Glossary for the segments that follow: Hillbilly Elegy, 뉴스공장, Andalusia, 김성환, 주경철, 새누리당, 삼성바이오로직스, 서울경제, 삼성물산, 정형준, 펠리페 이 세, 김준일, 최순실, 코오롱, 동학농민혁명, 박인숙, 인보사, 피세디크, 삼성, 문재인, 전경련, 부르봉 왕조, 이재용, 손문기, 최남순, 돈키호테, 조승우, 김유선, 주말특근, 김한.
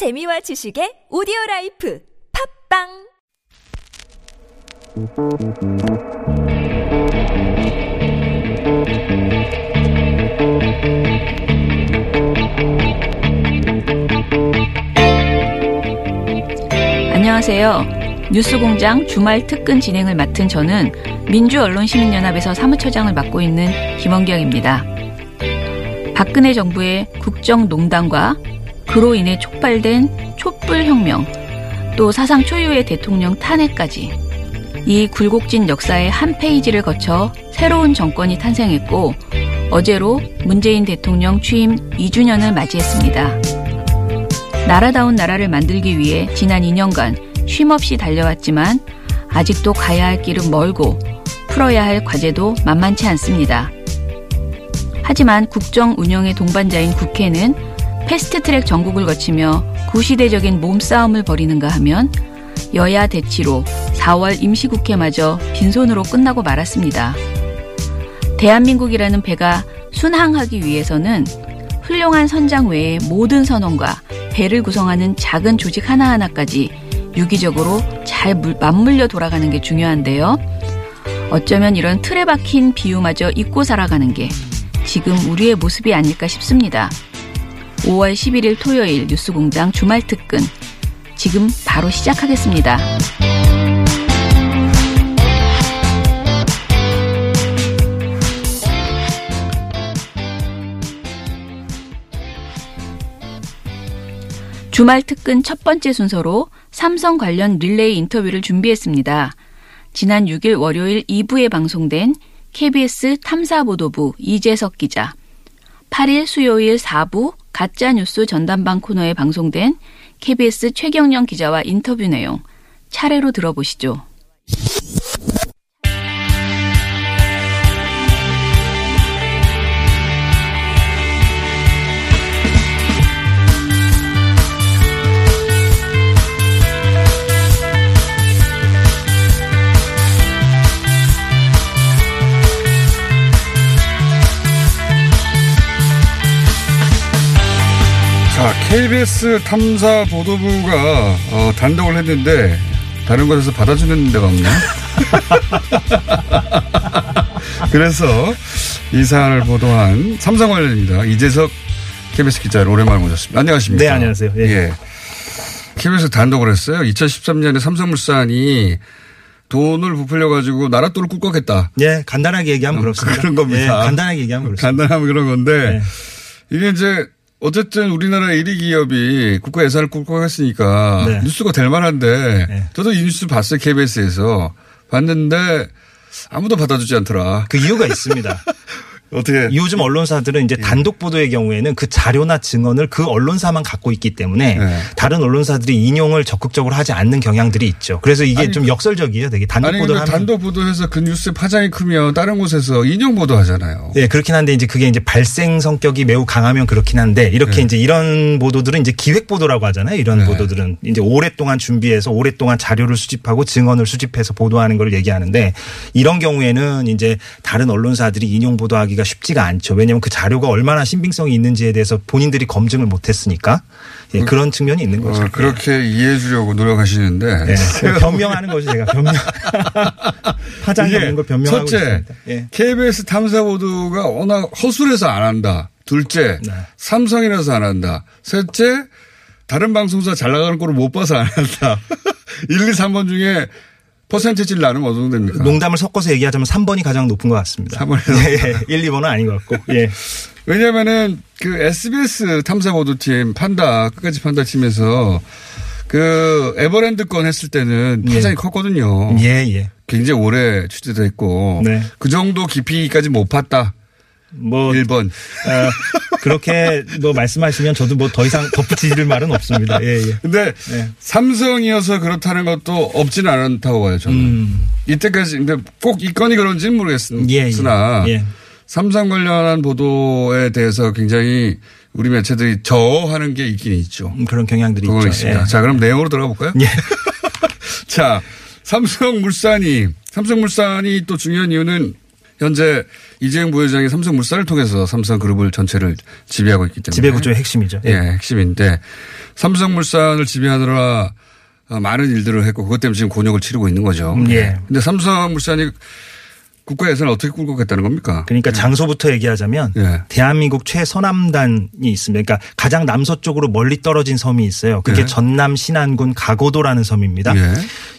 재미와 지식의 오디오라이프 팝빵. 안녕하세요. 뉴스공장 주말 특근 진행을 맡은 저는 민주언론시민연합에서 사무처장을 맡고 있는 김원경입니다. 박근혜 정부의 국정농단과 그로 인해 촉발된 촛불혁명, 또 사상 초유의 대통령 탄핵까지 이 굴곡진 역사의 한 페이지를 거쳐 새로운 정권이 탄생했고 어제로 문재인 대통령 취임 2주년을 맞이했습니다. 나라다운 나라를 만들기 위해 지난 2년간 쉼없이 달려왔지만 아직도 가야 할 길은 멀고 풀어야 할 과제도 만만치 않습니다. 하지만 국정 운영의 동반자인 국회는 패스트트랙 전국을 거치며 구시대적인 몸싸움을 벌이는가 하면 여야 대치로 4월 임시국회마저 빈손으로 끝나고 말았습니다. 대한민국이라는 배가 순항하기 위해서는 훌륭한 선장 외에 모든 선원과 배를 구성하는 작은 조직 하나하나까지 유기적으로 잘 맞물려 돌아가는 게 중요한데요. 어쩌면 이런 틀에 박힌 비유마저 잊고 살아가는 게 지금 우리의 모습이 아닐까 싶습니다. 5월 11일 토요일 뉴스공장 주말특근, 지금 바로 시작하겠습니다. 주말 특근 첫 번째 순서로 삼성 관련 릴레이 인터뷰를 준비했습니다. 지난 6일 월요일 2부에 방송된 KBS 탐사보도부 이재석 기자, 8일 수요일 4부 가짜뉴스 전담방 코너에 방송된 KBS 최경영 기자와 인터뷰 내용 차례로 들어보시죠. KBS 탐사보도부가 단독을 했는데 다른 곳에서 받아주는 데가 없나? 그래서 이 사안을 보도한 삼성 관련입니다. 이재석 KBS 기자를 오랜만에 모셨습니다. 안녕하십니까? 네, 안녕하세요. 예. 예. KBS 단독을 했어요. 2013년에 삼성물산이 돈을 부풀려 가지고 나라 돈을 꿀꺽했다. 예, 간단하게 얘기하면 그렇습니다. 그런 겁니다. 예, 간단하게 얘기하면 그렇습니다. 간단하면 그런 건데 예. 이게 이제 어쨌든 우리나라 1위 기업이 국가 예산을 꿀꺽했으니까 네. 뉴스가 될 만한데 네. 저도 이 뉴스 봤어요. KBS에서. 봤는데 아무도 받아주지 않더라. 그 이유가 있습니다. 어떻게. 요즘 언론사들은 이제 단독 보도의 경우에는 그 자료나 증언을 그 언론사만 갖고 있기 때문에 네. 다른 언론사들이 인용을 적극적으로 하지 않는 경향들이 있죠. 그래서 이게 아니, 좀 역설적이에요. 되게 단독 보도를 하면. 단독 보도해서 그 뉴스의 파장이 크면 다른 곳에서 인용 보도하잖아요. 예, 네, 그렇긴 한데 이제 그게 이제 발생 성격이 매우 강하면 그렇긴 한데 이렇게 네. 이제 이런 보도들은 이제 기획 보도라고 하잖아요. 이런 네. 보도들은 이제 오랫동안 준비해서 오랫동안 자료를 수집하고 증언을 수집해서 보도하는 걸 얘기하는데 이런 경우에는 이제 다른 언론사들이 인용 보도하기 쉽지가 않죠. 왜냐하면 그 자료가 얼마나 신빙성이 있는지에 대해서 본인들이 검증을 못했으니까 예, 그런 측면이 있는 거죠. 그렇게 이해해 주려고 노력하시는데. 네. 변명하는 거죠. 제가 변명. 파장이 없는 걸 변명하고 첫째, 있습니다. 예. KBS 탐사보도가 워낙 허술해서 안 한다. 둘째, 네. 삼성이라서 안 한다. 셋째, 다른 방송사 잘 나가는 꼴을 못 봐서 안 한다. 1, 2, 3번 중에 퍼센티지를 나누면 어느 정도 됩니까? 농담을 섞어서 얘기하자면 3번이 가장 높은 것 같습니다. 3번에서 1, 2번은 아닌 것 같고. 예. 왜냐하면은 그 SBS 탐사보도팀 판다 끝까지 판다 팀에서 그 에버랜드 건 했을 때는 파장이 예. 컸거든요. 예예. 굉장히 오래 취재도 했고 네. 그 정도 깊이까지 못 팠다. 뭐 1번. 그렇게 뭐 말씀하시면 저도 뭐 더 이상 덧붙이실 말은 없습니다. 예, 예. 근데 예. 삼성이어서 그렇다는 것도 없지는 않다고 봐요, 저는. 이때까지, 근데 꼭 이 건이 그런지는 모르겠으나. 예, 예. 예. 삼성 관련한 보도에 대해서 굉장히 우리 매체들이 저어하는 게 있긴 있죠. 그런 경향들이 있죠. 있습니다. 예. 자, 그럼 내용으로 들어가 볼까요? 예. 자, 삼성물산이 또 중요한 이유는 현재 이재용 부회장이 삼성물산을 통해서 삼성그룹을 전체를 지배하고 있기 때문에. 지배구조의 핵심이죠. 예, 핵심인데 삼성물산을 지배하느라 많은 일들을 했고 그것 때문에 지금 곤욕을 치르고 있는 거죠. 예. 근데 삼성물산이 국가 예산을 어떻게 굴곡했다는 겁니까? 그러니까 장소부터 얘기하자면 예. 대한민국 최서남단이 있습니다. 그러니까 가장 남서쪽으로 멀리 떨어진 섬이 있어요. 그게 예. 전남 신안군 가고도라는 섬입니다. 예.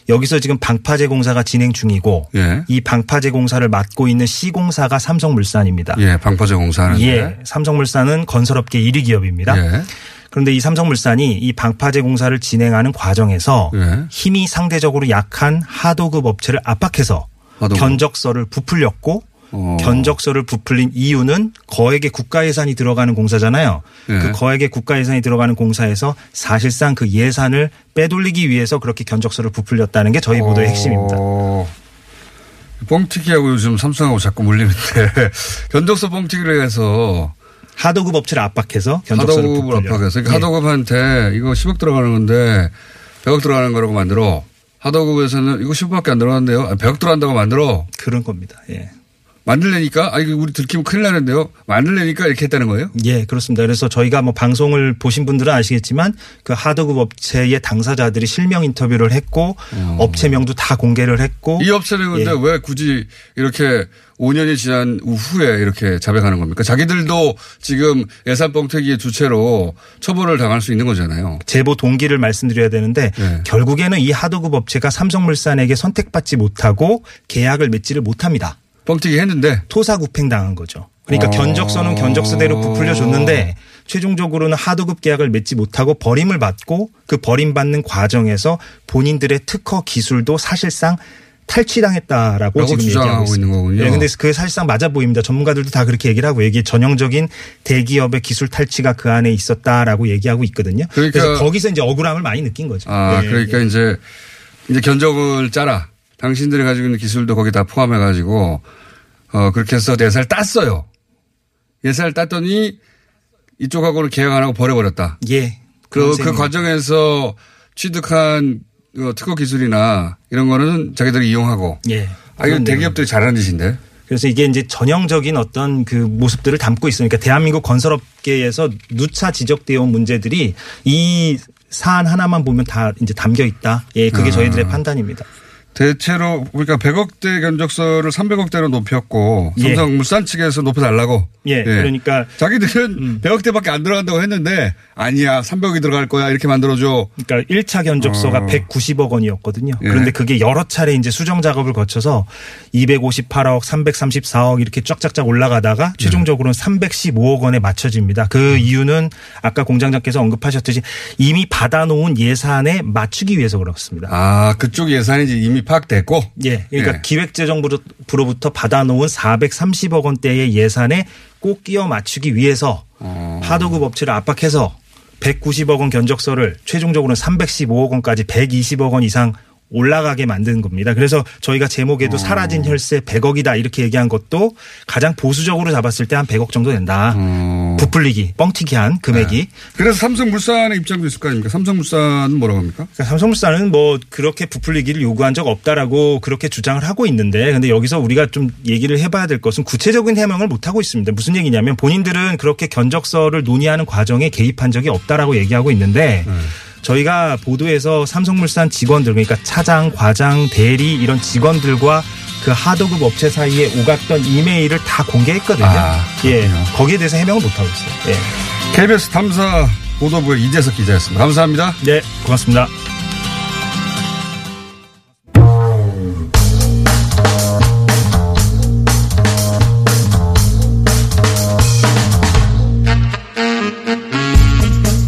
여기서 지금 방파제 공사가 진행 중이고 예. 이 방파제 공사를 맡고 있는 시공사가 삼성물산입니다. 예, 방파제 공사는. 예, 삼성물산은 건설업계 1위 기업입니다. 예. 그런데 이 삼성물산이 이 방파제 공사를 진행하는 과정에서 예. 힘이 상대적으로 약한 하도급 업체를 압박해서 견적서를 부풀렸고 견적서를 부풀린 이유는 거액의 국가 예산이 들어가는 공사잖아요. 예. 그 거액의 국가 예산이 들어가는 공사에서 사실상 그 예산을 빼돌리기 위해서 그렇게 견적서를 부풀렸다는 게 저희 보도의 핵심입니다. 뻥튀기하고 요즘 삼성하고 자꾸 물리는데 견적서 뻥튀기를 해서 하도급 업체를 압박해서 견적서를 부풀려. 압박해서. 그러니까 예. 하도급한테 이거 10억 들어가는 건데 100억 들어가는 거라고 만들어. 하도급에서는 이거 10억밖에 안 들어갔는데요. 100억 들어간다고 만들어. 그런 겁니다. 예. 만들려니까 이거 우리 들키면 큰일 나는데요. 만들려니까 이렇게 했다는 거예요? 예, 그렇습니다. 그래서 저희가 뭐 방송을 보신 분들은 아시겠지만 그 하도급 업체의 당사자들이 실명 인터뷰를 했고 업체명도 다 공개를 했고. 이 업체는 근데 예. 왜 굳이 이렇게 5년이 지난 후에 이렇게 자백하는 겁니까? 자기들도 지금 예산 뻥튀기의 주체로 처벌을 당할 수 있는 거잖아요. 제보 동기를 말씀드려야 되는데 네. 결국에는 이 하도급 업체가 삼성물산에게 선택받지 못하고 계약을 맺지를 못합니다. 뻥튀기 했는데. 토사구팽당한 거죠. 그러니까 견적서는 견적서대로 부풀려줬는데 최종적으로는 하도급 계약을 맺지 못하고 버림을 받고 그 버림받는 과정에서 본인들의 특허 기술도 사실상 탈취당했다라고 지금 얘기하고 있는 거군요. 그런데 네, 그게 사실상 맞아 보입니다. 전문가들도 다 그렇게 얘기를 하고 이게 전형적인 대기업의 기술 탈취가 그 안에 있었다라고 얘기하고 있거든요. 그러니까 그래서 거기서 이제 억울함을 많이 느낀 거죠. 아, 네, 그러니까 네. 이제 견적을 짜라. 당신들이 가지고 있는 기술도 거기 다 포함해 가지고 그렇게 해서 예산을 땄어요. 예산을 땄더니 이쪽하고는 계약 안 하고 버려버렸다. 예. 그 과정에서 취득한 특허 기술이나 이런 거는 자기들이 이용하고. 예. 아, 이건 대기업들이 잘하는 짓인데. 그래서 이게 이제 전형적인 어떤 그 모습들을 담고 있으니까 대한민국 건설업계에서 누차 지적되어 온 문제들이 이 사안 하나만 보면 다 이제 담겨 있다. 예. 그게 저희들의 판단입니다. 대체로 그러니까 100억대 견적서를 300억대로 높였고 예. 삼성물산 측에서 높여달라고. 예. 예. 그러니까 자기들은 100억대밖에 안 들어간다고 했는데 아니야 300억이 들어갈 거야 이렇게 만들어줘. 그러니까 1차 견적서가 190억 원이었거든요. 예. 그런데 그게 여러 차례 이제 수정 작업을 거쳐서 258억, 334억 이렇게 쫙쫙쫙 올라가다가 최종적으로는 315억 원에 맞춰집니다. 그 이유는 아까 공장장께서 언급하셨듯이 이미 받아놓은 예산에 맞추기 위해서 그렇습니다. 아, 그쪽 예산이 이미 파악됐고. 예. 그러니까 예. 기획재정부로부터 받아놓은 430억 원대의 예산에 꼭 끼워 맞추기 위해서 하도급 업체를 압박해서 190억 원 견적서를 최종적으로는 315억 원까지 120억 원 이상 올라가게 만든 겁니다. 그래서 저희가 제목에도 사라진 혈세 100억이다 이렇게 얘기한 것도 가장 보수적으로 잡았을 때 한 100억 정도 된다. 부풀리기, 뻥튀기한 금액이. 네. 그래서 삼성물산의 입장도 있을 거 아닙니까? 삼성물산은 뭐라고 합니까? 그러니까 삼성물산은 뭐 그렇게 부풀리기를 요구한 적 없다라고 그렇게 주장을 하고 있는데 근데 여기서 우리가 좀 얘기를 해봐야 될 것은 구체적인 해명을 못하고 있습니다. 무슨 얘기냐면 본인들은 그렇게 견적서를 논의하는 과정에 개입한 적이 없다라고 얘기하고 있는데 저희가 보도에서 삼성물산 직원들 그러니까 차장, 과장, 대리 이런 직원들과 그 하도급 업체 사이에 오갔던 이메일을 다 공개했거든요. 아, 예, 거기에 대해서 해명을 못하고 있어요. 예. KBS 탐사보도부의 이재석 기자였습니다. 감사합니다. 네, 고맙습니다.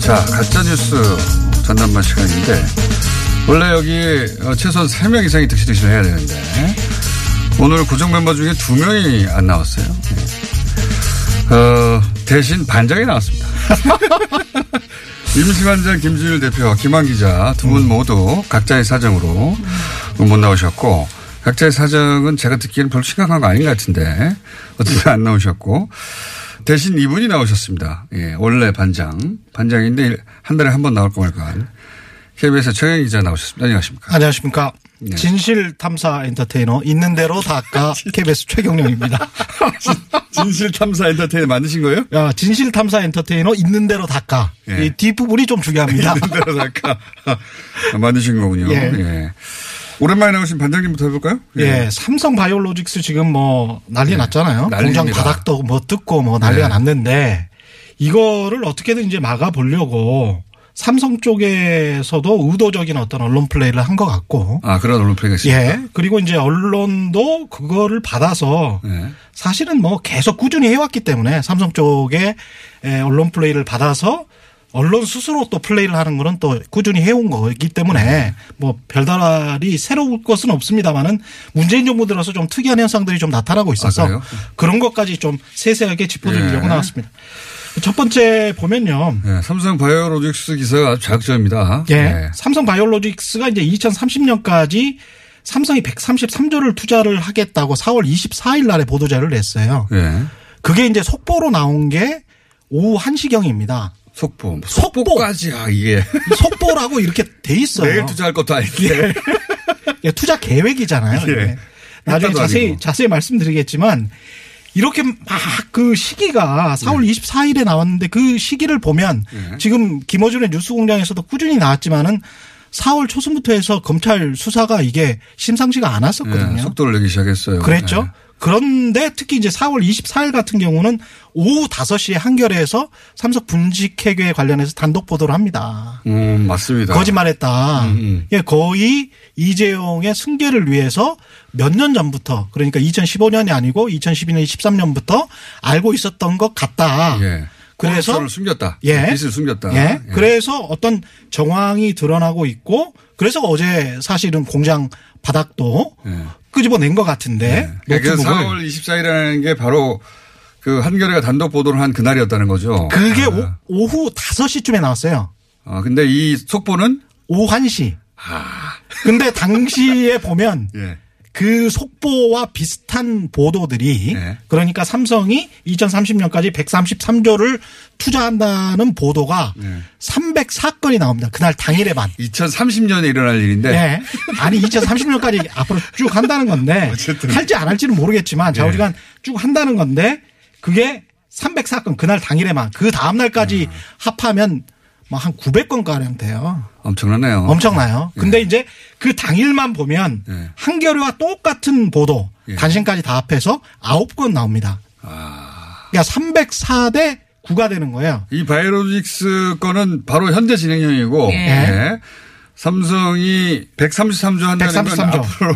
자, 가짜뉴스 만난만 시간인데 원래 여기 최소한 3명 이상이 득실득실 해야 되는데 오늘 고정 멤버 중에 2명이 안 나왔어요. 대신 반장이 나왔습니다. 임시반장 김준일 대표와 김한 기자 두 분 모두 각자의 사정으로 못 나오셨고 각자의 사정은 제가 듣기에는 별로 심각한 거 아닌 것 같은데 어떻게 안 나오셨고 대신 이분이 나오셨습니다. 예, 원래 반장인데 한 달에 한 번 나올 거 말까. KBS 최경영 기자 나오셨습니다. 안녕하십니까? 안녕하십니까? 네. 진실탐사 엔터테이너 있는 대로 닦아 KBS 최경영입니다. 진실탐사 엔터테이너 만드신 거예요? 야, 진실탐사 엔터테이너 있는 대로 닦아. 예. 이 뒷부분이 좀 중요합니다. 있는 대로 닦아. 만드신 거군요. 예. 예. 오랜만에 나오신 반장님부터 해볼까요? 예. 예, 삼성 바이오로직스 지금 뭐 난리 예. 났잖아요. 난리입니다. 공장 바닥도 뭐 뜯고 뭐 난리가 예. 났는데 이거를 어떻게든 이제 막아보려고 삼성 쪽에서도 의도적인 어떤 언론 플레이를 한 것 같고. 아, 그런 언론 플레이가 있습니까? 예. 그리고 이제 언론도 그거를 받아서 예. 사실은 뭐 계속 꾸준히 해왔기 때문에 삼성 쪽에 언론 플레이를 받아서 언론 스스로 또 플레이를 하는 거는 또 꾸준히 해온 거기 때문에 뭐 별다리 새로운 것은 없습니다만은 문재인 정부 들어서 좀 특이한 현상들이 좀 나타나고 있어서 아, 그런 것까지 좀 세세하게 짚어드리려고 예. 나왔습니다. 첫 번째 보면요. 예, 삼성 바이오로직스 기사가 아주 자극적입니다. 예. 예. 삼성 바이오로직스가 이제 2030년까지 삼성이 133조를 투자를 하겠다고 4월 24일 날에 보도자를 냈어요. 예. 그게 이제 속보로 나온 게 오후 1시경입니다. 속보까지야 이게. 속보라고 이렇게 돼 있어요. 내일 투자할 것도 아닌데. 예. 투자 계획이잖아요. 예. 나중에 자세히 말씀드리겠지만 이렇게 막 그 시기가 4월 24일에 나왔는데 그 시기를 보면 예. 지금 김어준의 뉴스공장에서도 꾸준히 나왔지만은 4월 초순부터 해서 검찰 수사가 이게 심상치가 않았었거든요. 예. 속도를 내기 시작했어요. 그랬죠. 예. 그런데 특히 이제 4월 24일 같은 경우는 오후 5시에 한겨레에서 삼성 분식회계 관련해서 단독 보도를 합니다. 맞습니다. 거짓말했다. 예, 거의 이재용의 승계를 위해서 몇 년 전부터 그러니까 2015년이 아니고 2012년, 13년부터 알고 있었던 것 같다. 예. 그래서 빚을 숨겼다. 예. 빚을 숨겼다. 예. 예. 그래서 어떤 정황이 드러나고 있고 그래서 어제 사실은 공장 바닥도 예. 끄집어낸 것 같은데. 네. 그러니까 4월 24일이라는 게 바로 그 한겨레가 단독 보도를 한 그날이었다는 거죠. 그게 아. 오후 5시쯤에 나왔어요. 아, 근데 이 속보는? 오후 1시. 아. 근데 당시에 보면 예. 그 속보와 비슷한 보도들이 예. 그러니까 삼성이 2030년까지 133조를 투자한다는 보도가 예. 304건이 나옵니다. 그날 당일에만. 2030년에 일어날 일인데. 네. 아니 2030년까지 앞으로 쭉 한다는 건데 어쨌든. 할지 안 할지는 모르겠지만 좌우지간 예. 쭉 한다는 건데 그게 304건 그날 당일에만. 그 다음 날까지 합하면 뭐 한 900건가량 돼요. 엄청나네요. 엄청나요. 근데 예. 이제 그 당일만 보면 예. 한겨레와 똑같은 보도 예. 단신까지 다 합해서 9건 나옵니다. 아. 그러니까 304대 9가 되는 거예요. 이 바이오로직스 건은 바로 현재 진행형이고 예. 예. 삼성이 133조 한다는 건 앞으로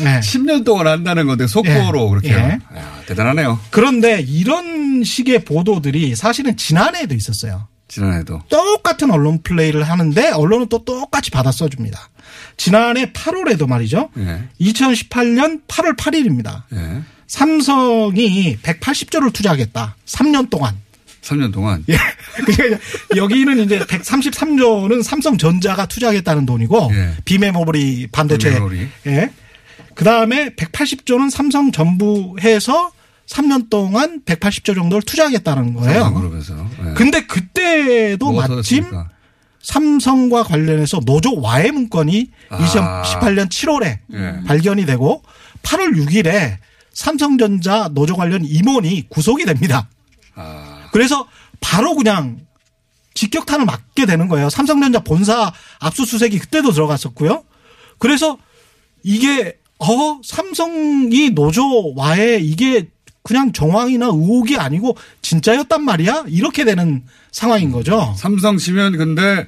예. 10년 동안 한다는 건데 속보로 예. 그렇게. 예. 야, 대단하네요. 그런데 이런 식의 보도들이 사실은 지난해에도 있었어요. 지난해도. 똑같은 언론 플레이를 하는데 언론은 또 똑같이 받아 써줍니다. 지난해 8월에도 말이죠. 예. 2018년 8월 8일입니다. 예. 삼성이 180조를 투자하겠다. 3년 동안. 3년 동안? 예. 그러니까 여기는 이제 133조는 삼성전자가 투자하겠다는 돈이고 예. 비메모리 반도체. 비메모리. 예. 그다음에 180조는 삼성 전부 해서 3년 동안 180조 정도를 투자하겠다는 거예요. 삼성그룹에서. 예. 근데 그때도 마침 됐습니까? 삼성과 관련해서 노조 와해 문건이 아. 2018년 7월에 예. 발견이 되고 8월 6일에 삼성전자 노조 관련 임원이 구속이 됩니다. 아. 그래서 바로 그냥 직격탄을 맞게 되는 거예요. 삼성전자 본사 압수수색이 그때도 들어갔었고요. 그래서 이게 삼성이 노조 와해 이게 그냥 정황이나 의혹이 아니고 진짜였단 말이야? 이렇게 되는 상황인 거죠. 삼성 치면 근데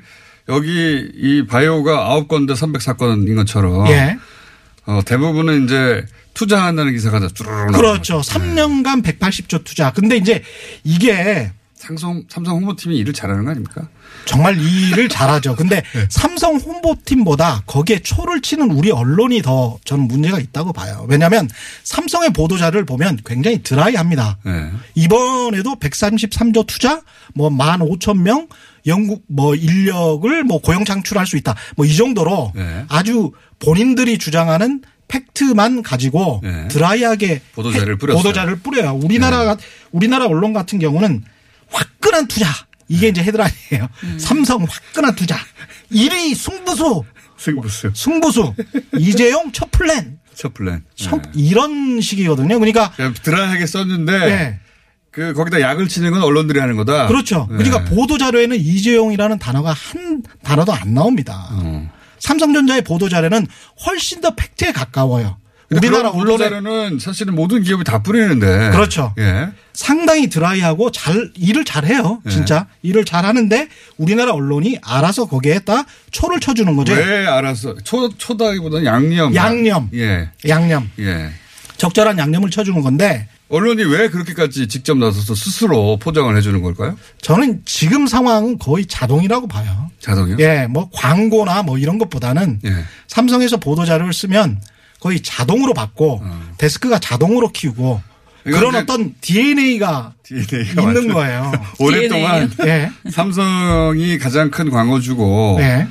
여기 이 바이오가 9건인데 304건인 것처럼 예. 대부분은 이제 투자한다는 기사가 쭈르르 그렇죠. 나오죠. 3년간 180조 투자. 근데 이제 이게 삼성 홍보팀이 일을 잘하는 거 아닙니까? 정말 일을 잘하죠. 근데 네. 삼성 홍보팀보다 거기에 초를 치는 우리 언론이 더 저는 문제가 있다고 봐요. 왜냐하면 삼성의 보도자를 보면 굉장히 드라이합니다. 네. 이번에도 133조 투자, 뭐 15,000명 영국 뭐 인력을 뭐 고용 창출할 수 있다. 뭐 이 정도로 네. 아주 본인들이 주장하는 팩트만 가지고 네. 드라이하게 보도자를 뿌려요. 우리나라 언론 같은 경우는 화끈한 투자. 이게 이제 헤드라인이에요. 삼성 화끈한 투자. 1위 승부수 승부수. 승부수. 이재용 첫 플랜. 첫 플랜. 첫 네. 이런 식이거든요. 그러니까. 드라이하게 썼는데. 네. 그 거기다 약을 치는 건 언론들이 하는 거다. 그렇죠. 네. 그러니까 보도자료에는 이재용이라는 단어가 한 단어도 안 나옵니다. 삼성전자의 보도자료는 훨씬 더 팩트에 가까워요. 우리나라 보도자료는 사실은 모든 기업이 다 뿌리는데. 그렇죠. 예. 상당히 드라이하고 일을 잘해요. 진짜. 예. 일을 잘하는데 우리나라 언론이 알아서 거기에다 초를 쳐주는 거죠. 왜 알아서. 초다기보다는 양념. 양념. 예. 양념. 예. 적절한 양념을 쳐주는 건데. 언론이 왜 그렇게까지 직접 나서서 스스로 포장을 해 주는 걸까요? 저는 지금 상황은 거의 자동이라고 봐요. 자동이요? 예. 뭐 광고나 뭐 이런 것보다는 예. 삼성에서 보도자료를 쓰면 거의 자동으로 받고 데스크가 자동으로 키우고 그런 어떤 DNA가 있는 맞죠. 거예요. 오랫동안 예. 삼성이 가장 큰 광고주고 예.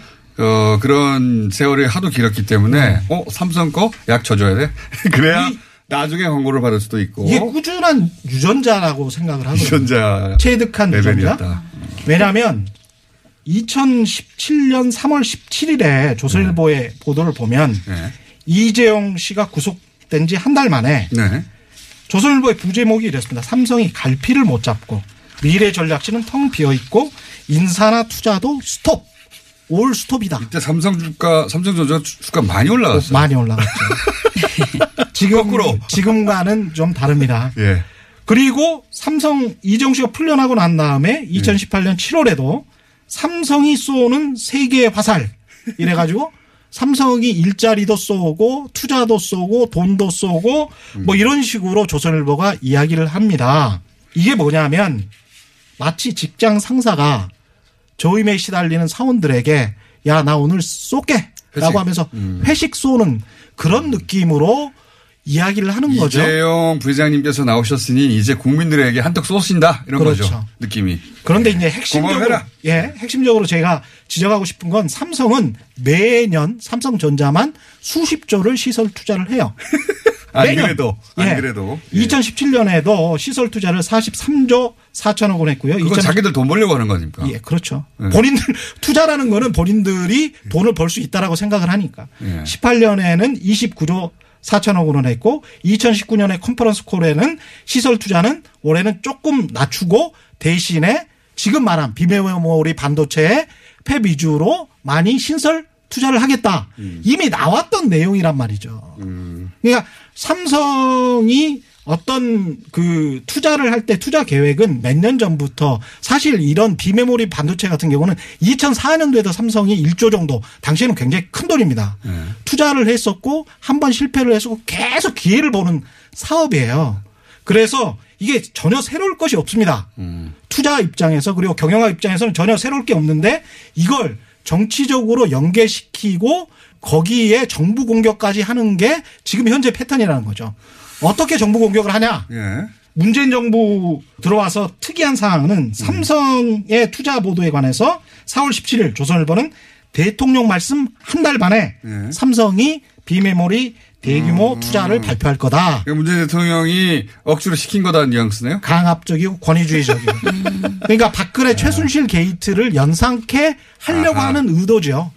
그런 세월이 하도 길었기 때문에 삼성 거 약 쳐줘야 돼? 그래야 나중에 광고를 받을 수도 있고. 이게 꾸준한 유전자라고 생각을 하거든요. 유전자. 체득한 레벨이었다. 유전자. 왜냐하면 2017년 3월 17일에 조선일보의 보도를 보면 네. 이재용 씨가 구속된 지 한 달 만에 네. 조선일보의 부제목이 이랬습니다. 삼성이 갈피를 못 잡고 미래 전략실은 텅 비어있고 인사나 투자도 스톱. 올 스톱이다. 이때 삼성전자 주가 많이 올라갔어요. 많이 올라갔죠. 지금과는 좀 다릅니다. 예. 그리고 삼성 이재용 씨가 풀려나고 난 다음에 2018년 7월에도 삼성이 쏘는 세계의 화살 이래가지고 삼성이 일자리도 쏘고 투자도 쏘고 돈도 쏘고 뭐 이런 식으로 조선일보가 이야기를 합니다. 이게 뭐냐면 마치 직장 상사가 조임에 시달리는 사원들에게 야, 나 오늘 쏠게 라고 하면서 회식 쏘는 그런 느낌으로 이야기를 하는 이재용 거죠. 이재용 부회장님께서 나오셨으니 이제 국민들에게 한턱 쏘신다 이런 그렇죠. 거죠. 느낌이. 그런데 이제 핵심적으로 제가 지적하고 싶은 건 삼성은 매년 삼성전자만 수십조를 시설 투자를 해요. 매년. 안 그래도. 2017년에도 시설 투자를 43조 4천억 원 했고요. 그건 자기들 돈 벌려고 하는 거 아닙니까? 예, 그렇죠. 예. 본인들 투자라는 거는 본인들이 돈을 벌 수 있다라고 생각을 하니까. 예. 18년에는 29조 4천억 원을 했고 2019년에 컨퍼런스 콜에는 시설 투자는 올해는 조금 낮추고 대신에 지금 말한 비메모리 반도체의 팹 위주로 많이 신설 투자를 하겠다. 이미 나왔던 내용이란 말이죠. 그러니까 삼성이 어떤 그 투자를 할 때 투자 계획은 몇 년 전부터 사실 이런 비메모리 반도체 같은 경우는 2004년도에도 삼성이 1조 정도 당시에는 굉장히 큰 돈입니다. 투자를 했었고 한 번 실패를 했었고 계속 기회를 보는 사업이에요. 그래서 이게 전혀 새로울 것이 없습니다. 투자 입장에서 그리고 경영학 입장에서는 전혀 새로울 게 없는데 이걸 정치적으로 연계시키고 거기에 정부 공격까지 하는 게 지금 현재 패턴이라는 거죠. 어떻게 정부 공격을 하냐. 예. 문재인 정부 들어와서 특이한 사항은 삼성의 투자 보도에 관해서 4월 17일 조선일보는 대통령 말씀 한 달 만에 예. 삼성이 비메모리 대규모 투자를 발표할 거다. 문재인 대통령이 억지로 시킨 거다는 뉘앙스네요. 강압적이고 권위주의적이고. 그러니까 박근혜 최순실 게이트를 연상케 하려고 하는 의도죠.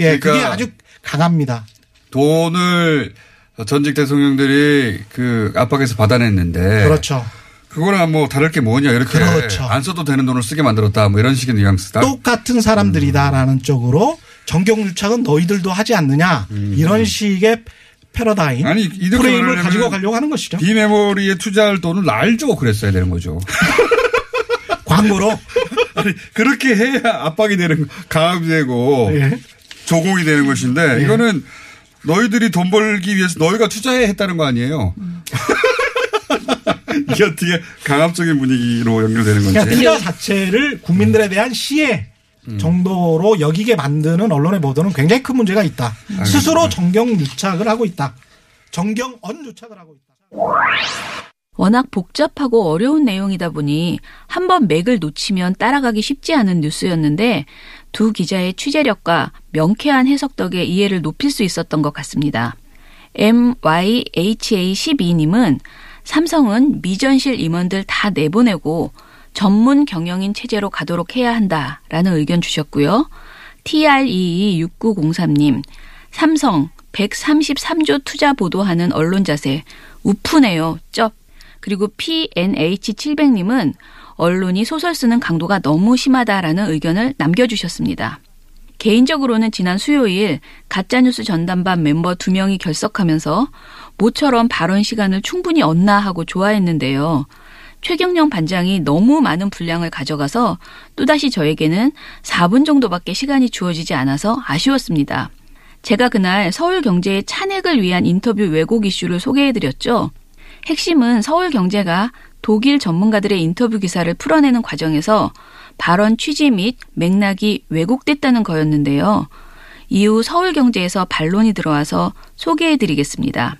예, 그러니까 그게 아주 강합니다. 돈을 전직 대통령들이 그 압박에서 받아냈는데. 그렇죠. 그거랑 뭐 다를 게 뭐냐 이렇게. 그렇죠. 안 써도 되는 돈을 쓰게 만들었다 뭐 이런 식의 뉘앙스다. 똑같은 사람들이다라는 쪽으로 정경유착은 너희들도 하지 않느냐 이런 식의 패러다임 아니, 프레임을 가지고 가려고 하는 것이죠. 비메모리에 투자할 돈을 날 주고 그랬어야 되는 거죠. 광고로. 아니, 그렇게 해야 압박이 되는 강압이 되고 예. 조공이 되는 것인데 예. 이거는 너희들이 돈 벌기 위해서 너희가 투자해 했다는 거 아니에요. 이게 어떻게 강압적인 분위기로 연결되는 건지. 그러니까 투자 자체를 국민들에 대한 시혜. 정도로 여기게 만드는 언론의 보도는 굉장히 큰 문제가 있다. 스스로 정경유착을 하고 있다. 정경언유착을 하고 있다. 워낙 복잡하고 어려운 내용이다 보니 한번 맥을 놓치면 따라가기 쉽지 않은 뉴스였는데 두 기자의 취재력과 명쾌한 해석 덕에 이해를 높일 수 있었던 것 같습니다. MYHA12님은 삼성은 미전실 임원들 다 내보내고 전문 경영인 체제로 가도록 해야 한다라는 의견 주셨고요. TR226903님, 삼성 133조 투자 보도하는 언론 자세 우프네요. 쩝. 그리고 PNH700님은 언론이 소설 쓰는 강도가 너무 심하다라는 의견을 남겨주셨습니다. 개인적으로는 지난 수요일 가짜뉴스 전담반 멤버 2명이 결석하면서 모처럼 발언 시간을 충분히 얻나 하고 좋아했는데요. 최경영 반장이 너무 많은 분량을 가져가서 또다시 저에게는 4분 정도밖에 시간이 주어지지 않아서 아쉬웠습니다. 제가 그날 서울경제의 찬핵을 위한 인터뷰 왜곡 이슈를 소개해드렸죠. 핵심은 서울경제가 독일 전문가들의 인터뷰 기사를 풀어내는 과정에서 발언 취지 및 맥락이 왜곡됐다는 거였는데요. 이후 서울경제에서 반론이 들어와서 소개해드리겠습니다.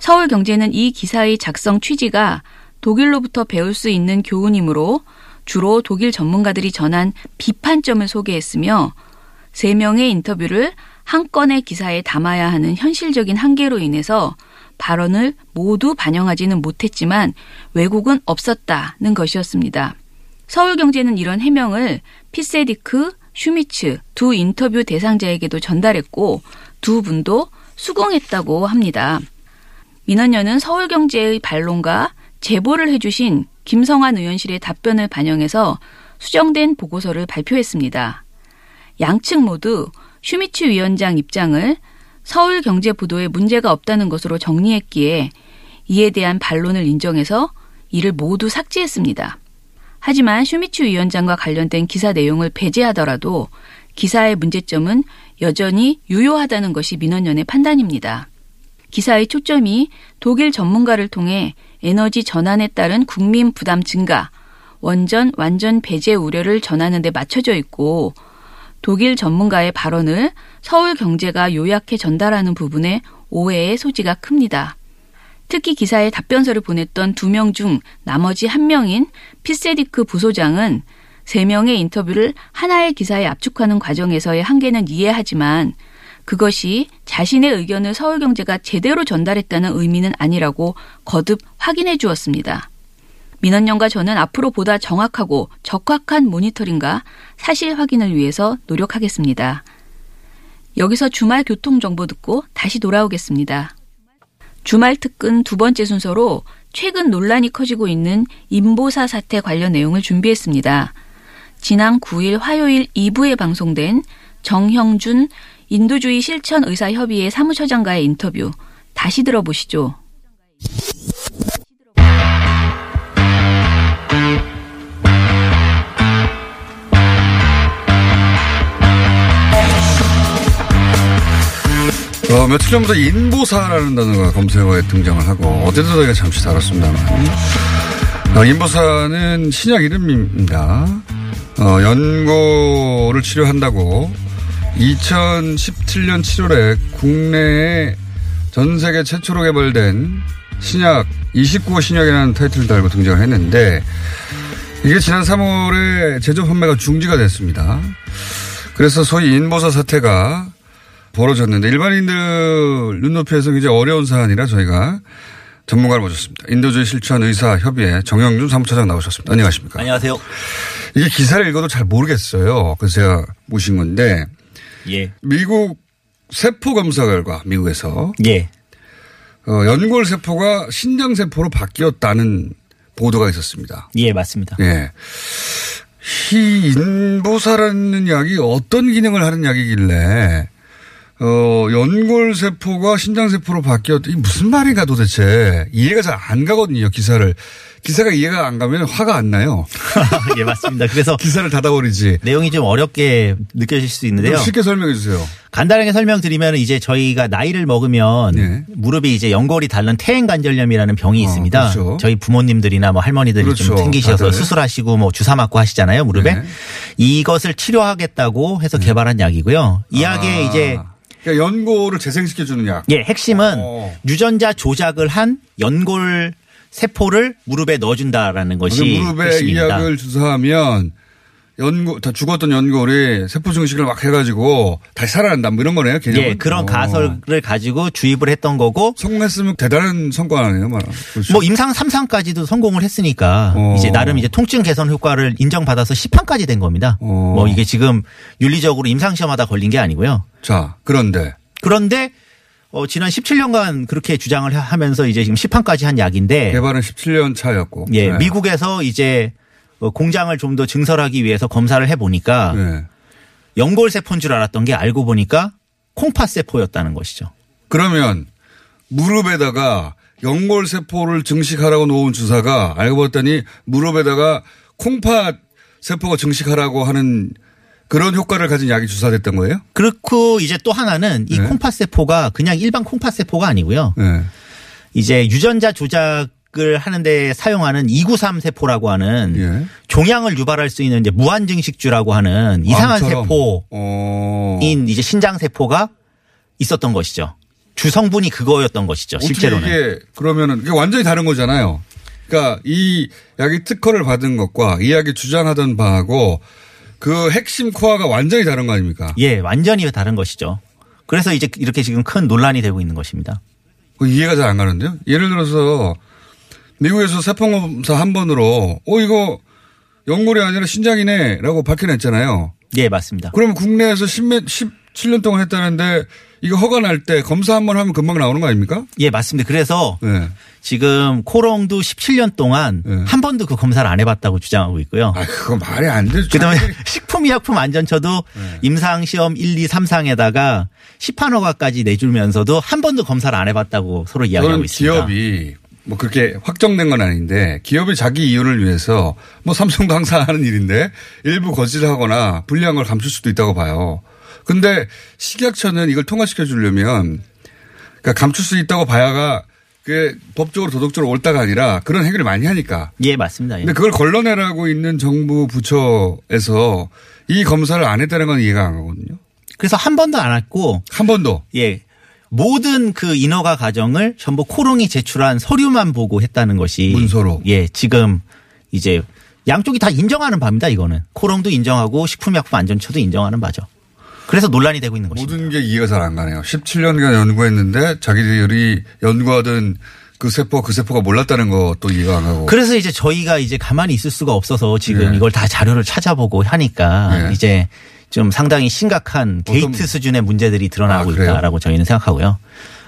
서울경제는 이 기사의 작성 취지가 독일로부터 배울 수 있는 교훈이므로 주로 독일 전문가들이 전한 비판점을 소개했으며 3명의 인터뷰를 한 건의 기사에 담아야 하는 현실적인 한계로 인해서 발언을 모두 반영하지는 못했지만 왜곡은 없었다는 것이었습니다. 서울경제는 이런 해명을 피세디크, 슈미츠 2 인터뷰 대상자에게도 전달했고 2분도 수긍했다고 합니다. 민원연은 서울경제의 반론과 제보를 해주신 김성환 의원실의 답변을 반영해서 수정된 보고서를 발표했습니다. 양측 모두 슈미츠 위원장 입장을 서울경제 보도에 문제가 없다는 것으로 정리했기에 이에 대한 반론을 인정해서 이를 모두 삭제했습니다. 하지만 슈미츠 위원장과 관련된 기사 내용을 배제하더라도 기사의 문제점은 여전히 유효하다는 것이 민원연의 판단입니다. 기사의 초점이 독일 전문가를 통해 에너지 전환에 따른 국민 부담 증가, 원전 완전 배제 우려를 전하는 데 맞춰져 있고 독일 전문가의 발언을 서울 경제가 요약해 전달하는 부분에 오해의 소지가 큽니다. 특히 기사에 답변서를 보냈던 2명 중 나머지 1명인 피세디크 부소장은 3명의 인터뷰를 하나의 기사에 압축하는 과정에서의 한계는 이해하지만 그것이 자신의 의견을 서울경제가 제대로 전달했다는 의미는 아니라고 거듭 확인해 주었습니다. 민원연과 저는 앞으로 보다 정확하고 적확한 모니터링과 사실 확인을 위해서 노력하겠습니다. 여기서 주말 교통정보 듣고 다시 돌아오겠습니다. 주말 특근 2번째 순서로 최근 논란이 커지고 있는 인보사 사태 관련 내용을 준비했습니다. 지난 9일 화요일 2부에 방송된 정형준 인도주의실천의사협의회 사무처장과의 인터뷰 다시 들어보시죠. 며칠 전부터 인보사라는 단어가 검색어에 등장을 하고 어제도 저희가 잠시 다뤘습니다만 인보사는 신약 이름입니다. 연고를 치료한다고 2017년 7월에 국내에 전 세계 최초로 개발된 신약 29호 신약이라는 타이틀을 달고 등장을 했는데 이게 지난 3월에 제조 판매가 중지가 됐습니다. 그래서 소위 인보사 사태가 벌어졌는데 일반인들 눈높이에서 굉장히 어려운 사안이라 저희가 전문가를 모셨습니다. 인도주의 실천 의사 협의회 정형준 사무처장 나오셨습니다. 안녕하십니까? 안녕하세요. 이게 기사를 읽어도 잘 모르겠어요. 그래서 제가 모신 건데 예. 미국 세포 검사 결과 미국에서 예. 연골 세포가 신장 세포로 바뀌었다는 보도가 있었습니다. 예, 맞습니다. 예. 이 인보사라는 약이 어떤 기능을 하는 약이길래 연골 세포가 신장 세포로 바뀌었다. 이게 무슨 말인가 도대체 이해가 잘 안 가거든요. 기사가 이해가 안 가면 화가 안 나요. 예, 맞습니다. 그래서 기사를 닫아버리지. 내용이 좀 어렵게 느껴질 수 있는데요. 쉽게 설명해 주세요. 간단하게 설명드리면 이제 저희가 나이를 먹으면 네. 무릎이 이제 연골이 닳는 퇴행관절염이라는 병이 있습니다. 그렇죠. 저희 부모님들이나 뭐 할머니들이 그렇죠. 좀 튕기셔서 다들. 수술하시고 뭐 주사 맞고 하시잖아요. 무릎에. 네. 이것을 치료하겠다고 해서 개발한 약이고요. 이 약에 이제 그러니까 연골을 재생시켜주는 약. 예, 핵심은 유전자 조작을 한 연골 세포를 무릎에 넣어준다라는 것이 핵심입니다. 무릎에 이 약을 주사하면 연구, 다 죽었던 연골이 세포 증식을 막 해가지고 다시 살아난다 뭐 이런 거네요. 개념은. 예, 그런 가설을 가지고 주입을 했던 거고. 성공했으면 대단한 성과 아니에요, 그렇죠? 뭐 임상 3상까지도 성공을 했으니까 이제 나름 이제 통증 개선 효과를 인정받아서 10판까지 된 겁니다. 뭐 이게 지금 윤리적으로 임상 시험하다 걸린 게 아니고요. 자, 그런데 지난 17년간 그렇게 주장을 하면서 이제 지금 10판까지 한 약인데 개발은 17년 차였고. 예, 네. 미국에서 이제 공장을 좀 더 증설하기 위해서 검사를 해보니까 네. 연골세포인 줄 알았던 게 알고 보니까 콩팥세포였다는 것이죠. 그러면 무릎에다가 연골세포를 증식하라고 놓은 주사가 알고 봤더니 무릎에다가 콩팥세포가 증식하라고 하는 그런 효과를 가진 약이 주사됐던 거예요? 그렇고 이제 또 하나는 이 네. 콩팥세포가 그냥 일반 콩팥세포가 아니고요. 네. 이제 유전자 조작 을 하는데 사용하는 293 세포라고 하는 예. 종양을 유발할 수 있는 이제 무한 증식주라고 하는 이상한 세포인 이제 신장 세포가 있었던 것이죠. 주 성분이 그거였던 것이죠. 실제로는. 이게 그러면은 이게 완전히 다른 거잖아요. 그러니까 이 약이 특허를 받은 것과 이 약이 주장하던 바하고 그 핵심 코어가 완전히 다른 거 아닙니까? 예, 완전히 다른 것이죠. 그래서 이제 이렇게 지금 큰 논란이 되고 있는 것입니다. 이해가 잘 안 가는데요. 예를 들어서 미국에서 세포검사 한 번으로 이거 연골이 아니라 신장이네라고 밝혀냈잖아요. 예, 맞습니다. 그러면 국내에서 17년 동안 했다는데 이거 허가 날 때 검사 한 번 하면 금방 나오는 거 아닙니까? 예, 맞습니다. 그래서 네. 지금 코오롱도 17년 동안 네. 한 번도 그 검사를 안 해봤다고 주장하고 있고요. 아, 그거 말이 안 되죠. 그다음에 식품의약품안전처도 네. 임상시험 1, 2, 3상에다가 시판허가까지 내주면서도 한 번도 검사를 안 해봤다고 서로 이야기하고 있습니다. 기업이. 뭐 그렇게 확정된 건 아닌데 기업이 자기 이윤을 위해서 뭐 삼성도 항상 하는 일인데 일부 거짓하거나 불리한 걸 감출 수도 있다고 봐요. 근데 식약처는 이걸 통과시켜 주려면 그러니까 감출 수 있다고 봐야가 그게 법적으로 도덕적으로 옳다가 아니라 그런 행위를 많이 하니까. 예, 맞습니다. 예. 근데 그걸 걸러내라고 있는 정부 부처에서 이 검사를 안 했다는 건 이해가 안 가거든요. 그래서 한 번도 안 했고. 한 번도. 예. 모든 그 인허가 과정을 전부 코롱이 제출한 서류만 보고 했다는 것이 문서로 예 지금 이제 양쪽이 다 인정하는 바입니다. 이거는 코롱도 인정하고 식품의약품안전처도 인정하는 바죠. 그래서 논란이 되고 있는 것입니다. 모든 게 이해가 잘 안 가네요. 17년간 연구했는데 자기들이 연구하던 그 세포가 몰랐다는 것도 이해가 안 가고. 그래서 이제 저희가 이제 가만히 있을 수가 없어서 지금 네. 이걸 다 자료를 찾아보고 하니까 네. 이제. 좀 상당히 심각한 게이트 수준의 문제들이 드러나고 있다라고 저희는 생각하고요.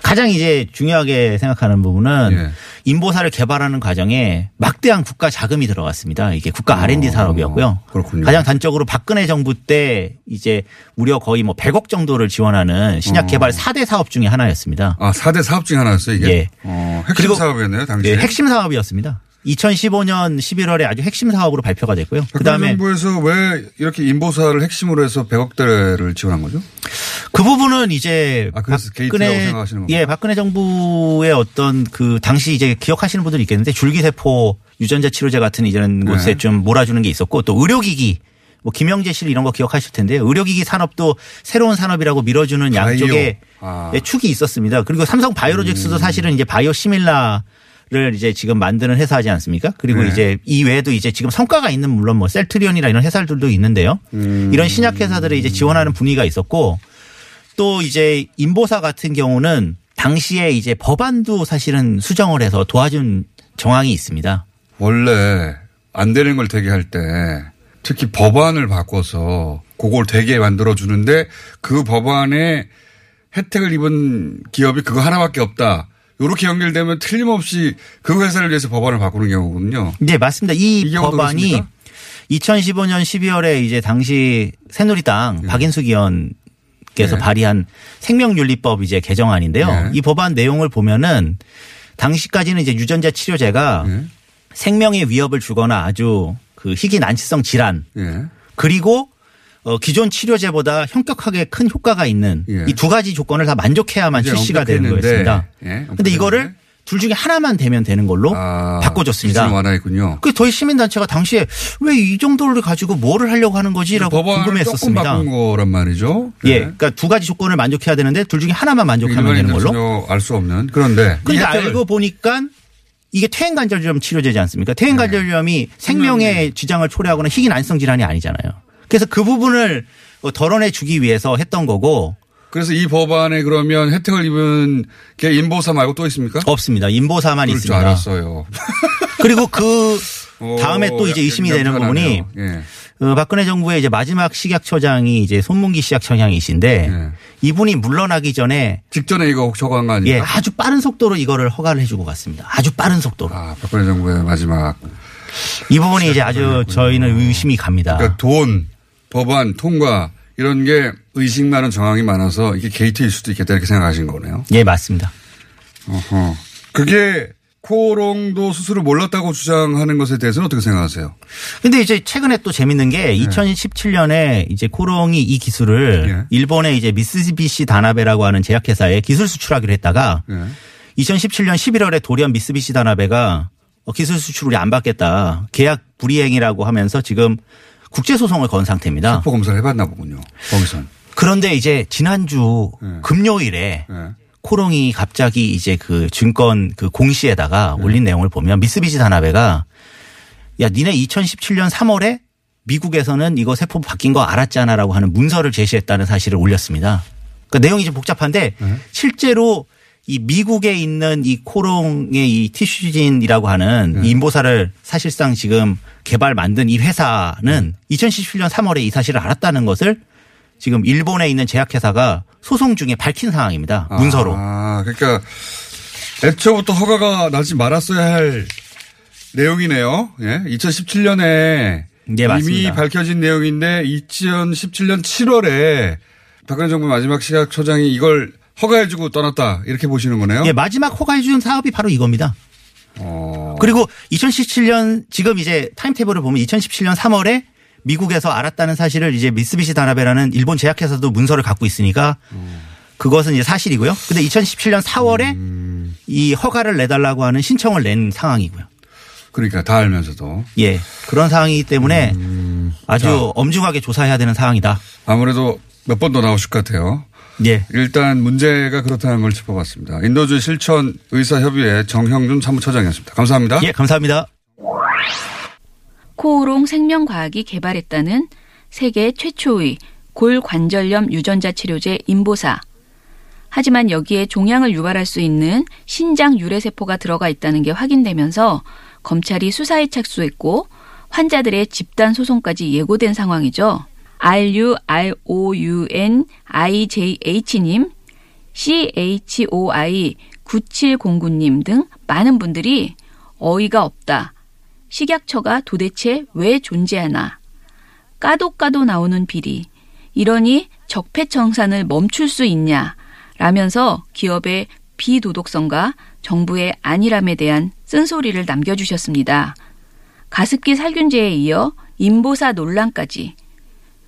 가장 이제 중요하게 생각하는 부분은 예. 인보사를 개발하는 과정에 막대한 국가 자금이 들어갔습니다. 이게 국가 R&D 산업이었고요. 그렇군요. 가장 단적으로 박근혜 정부 때 이제 무려 거의 뭐 100억 정도를 지원하는 신약 개발 4대 사업 중에 하나였습니다. 아, 4대 사업 중에 하나였어요, 이게? 예. 핵심 사업이었네요, 당시에. 예, 핵심 사업이었습니다. 2015년 11월에 아주 핵심 사업으로 발표가 됐고요. 그다음에 정부에서 왜 이렇게 인보사를 핵심으로 해서 100억 달러를 지원한 거죠? 그 부분은 이제 박근혜 정부의 어떤 그 당시 이제 기억하시는 분들이 있겠는데 줄기세포 유전자 치료제 같은 이런 곳에 네. 좀 몰아주는 게 있었고 또 의료기기 뭐 김영재실 이런 거 기억하실 텐데요. 의료기기 산업도 새로운 산업이라고 밀어주는 양쪽에 축이 있었습니다. 그리고 삼성 바이오로직스도 사실은 이제 바이오 시밀라 를 이제 지금 만드는 회사하지 않습니까? 그리고 네. 이제 이 외에도 이제 지금 성과가 있는 물론 뭐 셀트리온이나 이런 회사들도 있는데요. 이런 신약 회사들을 이제 지원하는 분위기가 있었고 또 이제 인보사 같은 경우는 당시에 이제 법안도 사실은 수정을 해서 도와준 정황이 있습니다. 원래 안 되는 걸 되게 할 때 특히 법안을 바꿔서 그걸 되게 만들어 주는데 그 법안에 혜택을 입은 기업이 그거 하나밖에 없다. 이렇게 연결되면 틀림없이 그 회사를 위해서 법안을 바꾸는 경우군요. 네, 맞습니다. 이 법안이 그렇습니까? 2015년 12월에 이제 당시 새누리당 네. 박인숙 의원께서 네. 발의한 생명윤리법 이제 개정안인데요. 네. 이 법안 내용을 보면은 당시까지는 이제 유전자 치료제가 네. 생명의 위협을 주거나 아주 그 희귀 난치성 질환 네. 그리고 기존 치료제보다 현격하게 큰 효과가 있는 예. 이 두 가지 조건을 다 만족해야만 출시가 되는 거였습니다. 그런데 예, 이거를 둘 중에 하나만 되면 되는 걸로 바꿔줬습니다. 기준 완화했군요. 그 저희 시민단체가 당시에 왜 이 정도를 가지고 뭐를 하려고 하는 거지라고 궁금했었습니다. 법안을 조금 바꾼 거란 말이죠. 네. 예, 그러니까 두 가지 조건을 만족해야 되는데 둘 중에 하나만 만족하면 되는 걸로. 알 수 없는 그런데 알고 보니까 이게 퇴행관절염 치료제지 않습니까? 퇴행관절염이 생명에 지장을 초래하거나 희귀 난성 질환이 아니잖아요. 그래서 그 부분을 덜어내주기 위해서 했던 거고. 그래서 이 법안에 그러면 혜택을 입은 게 인보사 말고 또 있습니까? 없습니다. 인보사만 있습니다. 그럴 줄 알았어요. 그리고 그 다음에 또 이제 의심이 되는 부분이 박근혜 정부의 이제 마지막 식약처장이 이제 손문기 식약처장이신데 예. 이분이 물러나기 전에 직전에 이거 허가한 거 아닙니까? 예, 아주 빠른 속도로 이거를 허가를 해주고 갔습니다. 아주 빠른 속도로. 아, 박근혜 정부의 마지막. 이 부분이 이제 아주 저희는 의심이 갑니다. 그러니까 돈, 법안, 통과 이런 게 의식 많은 정황이 많아서 이게 게이트일 수도 있겠다 이렇게 생각하신 거네요. 예, 맞습니다. 어허. 그게 코오롱도 스스로 몰랐다고 주장하는 것에 대해서는 어떻게 생각하세요? 근데 이제 최근에 또 재밌는 게 2017년에 이제 코오롱이 이 기술을 예. 일본의 이제 미쓰비시 다나베라고 하는 제약회사에 기술 수출하기로 했다가 예. 2017년 11월에 돌연 미쓰비시 다나베가 기술 수출 우리 안 받겠다. 계약 불이행이라고 하면서 지금 국제소송을 건 상태입니다. 체포 검사를 해봤나 보군요. 거기선. 그런데 이제 지난주 예. 금요일에 예. 코롱이 갑자기 이제 그 증권 그 공시에다가 올린 내용을 보면 미쓰비시 다나베가 야 니네 2017년 3월에 미국에서는 이거 세포 바뀐 거 알았잖아라고 하는 문서를 제시했다는 사실을 올렸습니다. 그러니까 내용이 좀 복잡한데 실제로 이 미국에 있는 이 코롱의 이 티슈진이라고 하는 이 인보사를 사실상 지금 개발 만든 이 회사는 2017년 3월에 이 사실을 알았다는 것을 지금 일본에 있는 제약회사가 소송 중에 밝힌 상황입니다. 문서로. 아, 그러니까 애초부터 허가가 나지 말았어야 할 내용이네요. 예, 2017년에 네, 이미 밝혀진 내용인데 2017년 7월에 박근혜 정부 마지막 시각처장이 이걸 허가해주고 떠났다 이렇게 보시는 거네요. 예, 마지막 허가해준 사업이 바로 이겁니다. 그리고 2017년 지금 이제 타임테이블을 보면 2017년 3월에 미국에서 알았다는 사실을 이제 미쓰비시 다나베라는 일본 제약회사도 문서를 갖고 있으니까 그것은 이제 사실이고요. 근데 2017년 4월에 이 허가를 내달라고 하는 신청을 낸 상황이고요. 그러니까 다 알면서도. 예. 그런 상황이기 때문에 아주 자. 엄중하게 조사해야 되는 상황이다. 아무래도 몇 번 더 나오실 것 같아요. 예. 일단 문제가 그렇다는 걸 짚어봤습니다. 인도주의 실천의사협의회 정형준 사무처장이었습니다. 감사합니다. 예, 감사합니다. 코오롱 생명과학이 개발했다는 세계 최초의 골관절염 유전자 치료제 인보사. 하지만 여기에 종양을 유발할 수 있는 신장 유래세포가 들어가 있다는 게 확인되면서 검찰이 수사에 착수했고 환자들의 집단 소송까지 예고된 상황이죠. RUROUNIJH님, CHOI9709님 등 많은 분들이 어이가 없다. 식약처가 도대체 왜 존재하나. 까도까도 나오는 비리. 이러니 적폐청산을 멈출 수 있냐. 라면서 기업의 비도덕성과 정부의 안일함에 대한 쓴소리를 남겨주셨습니다. 가습기 살균제에 이어 인보사 논란까지.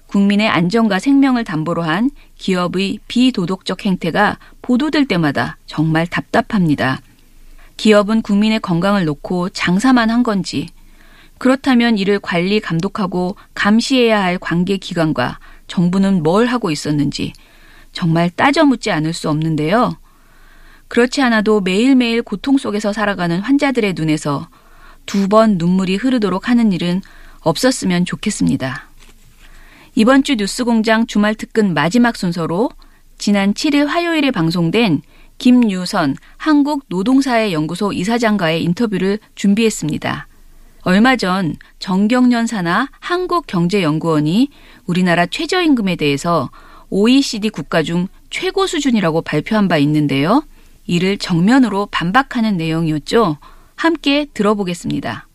국민의 안전과 생명을 담보로 한 기업의 비도덕적 행태가 보도될 때마다 정말 답답합니다. 기업은 국민의 건강을 놓고 장사만 한 건지, 그렇다면 이를 관리, 감독하고 감시해야 할 관계기관과 정부는 뭘 하고 있었는지 정말 따져 묻지 않을 수 없는데요. 그렇지 않아도 매일매일 고통 속에서 살아가는 환자들의 눈에서 두 번 눈물이 흐르도록 하는 일은 없었으면 좋겠습니다. 이번 주 뉴스공장 주말 특근 마지막 순서로 지난 7일 화요일에 방송된 김유선 한국노동사회연구소 이사장과의 인터뷰를 준비했습니다. 얼마 전 정경련 산하 한국경제연구원이 우리나라 최저임금에 대해서 OECD 국가 중 최고 수준이라고 발표한 바 있는데요. 이를 정면으로 반박하는 내용이었죠. 함께 들어보겠습니다.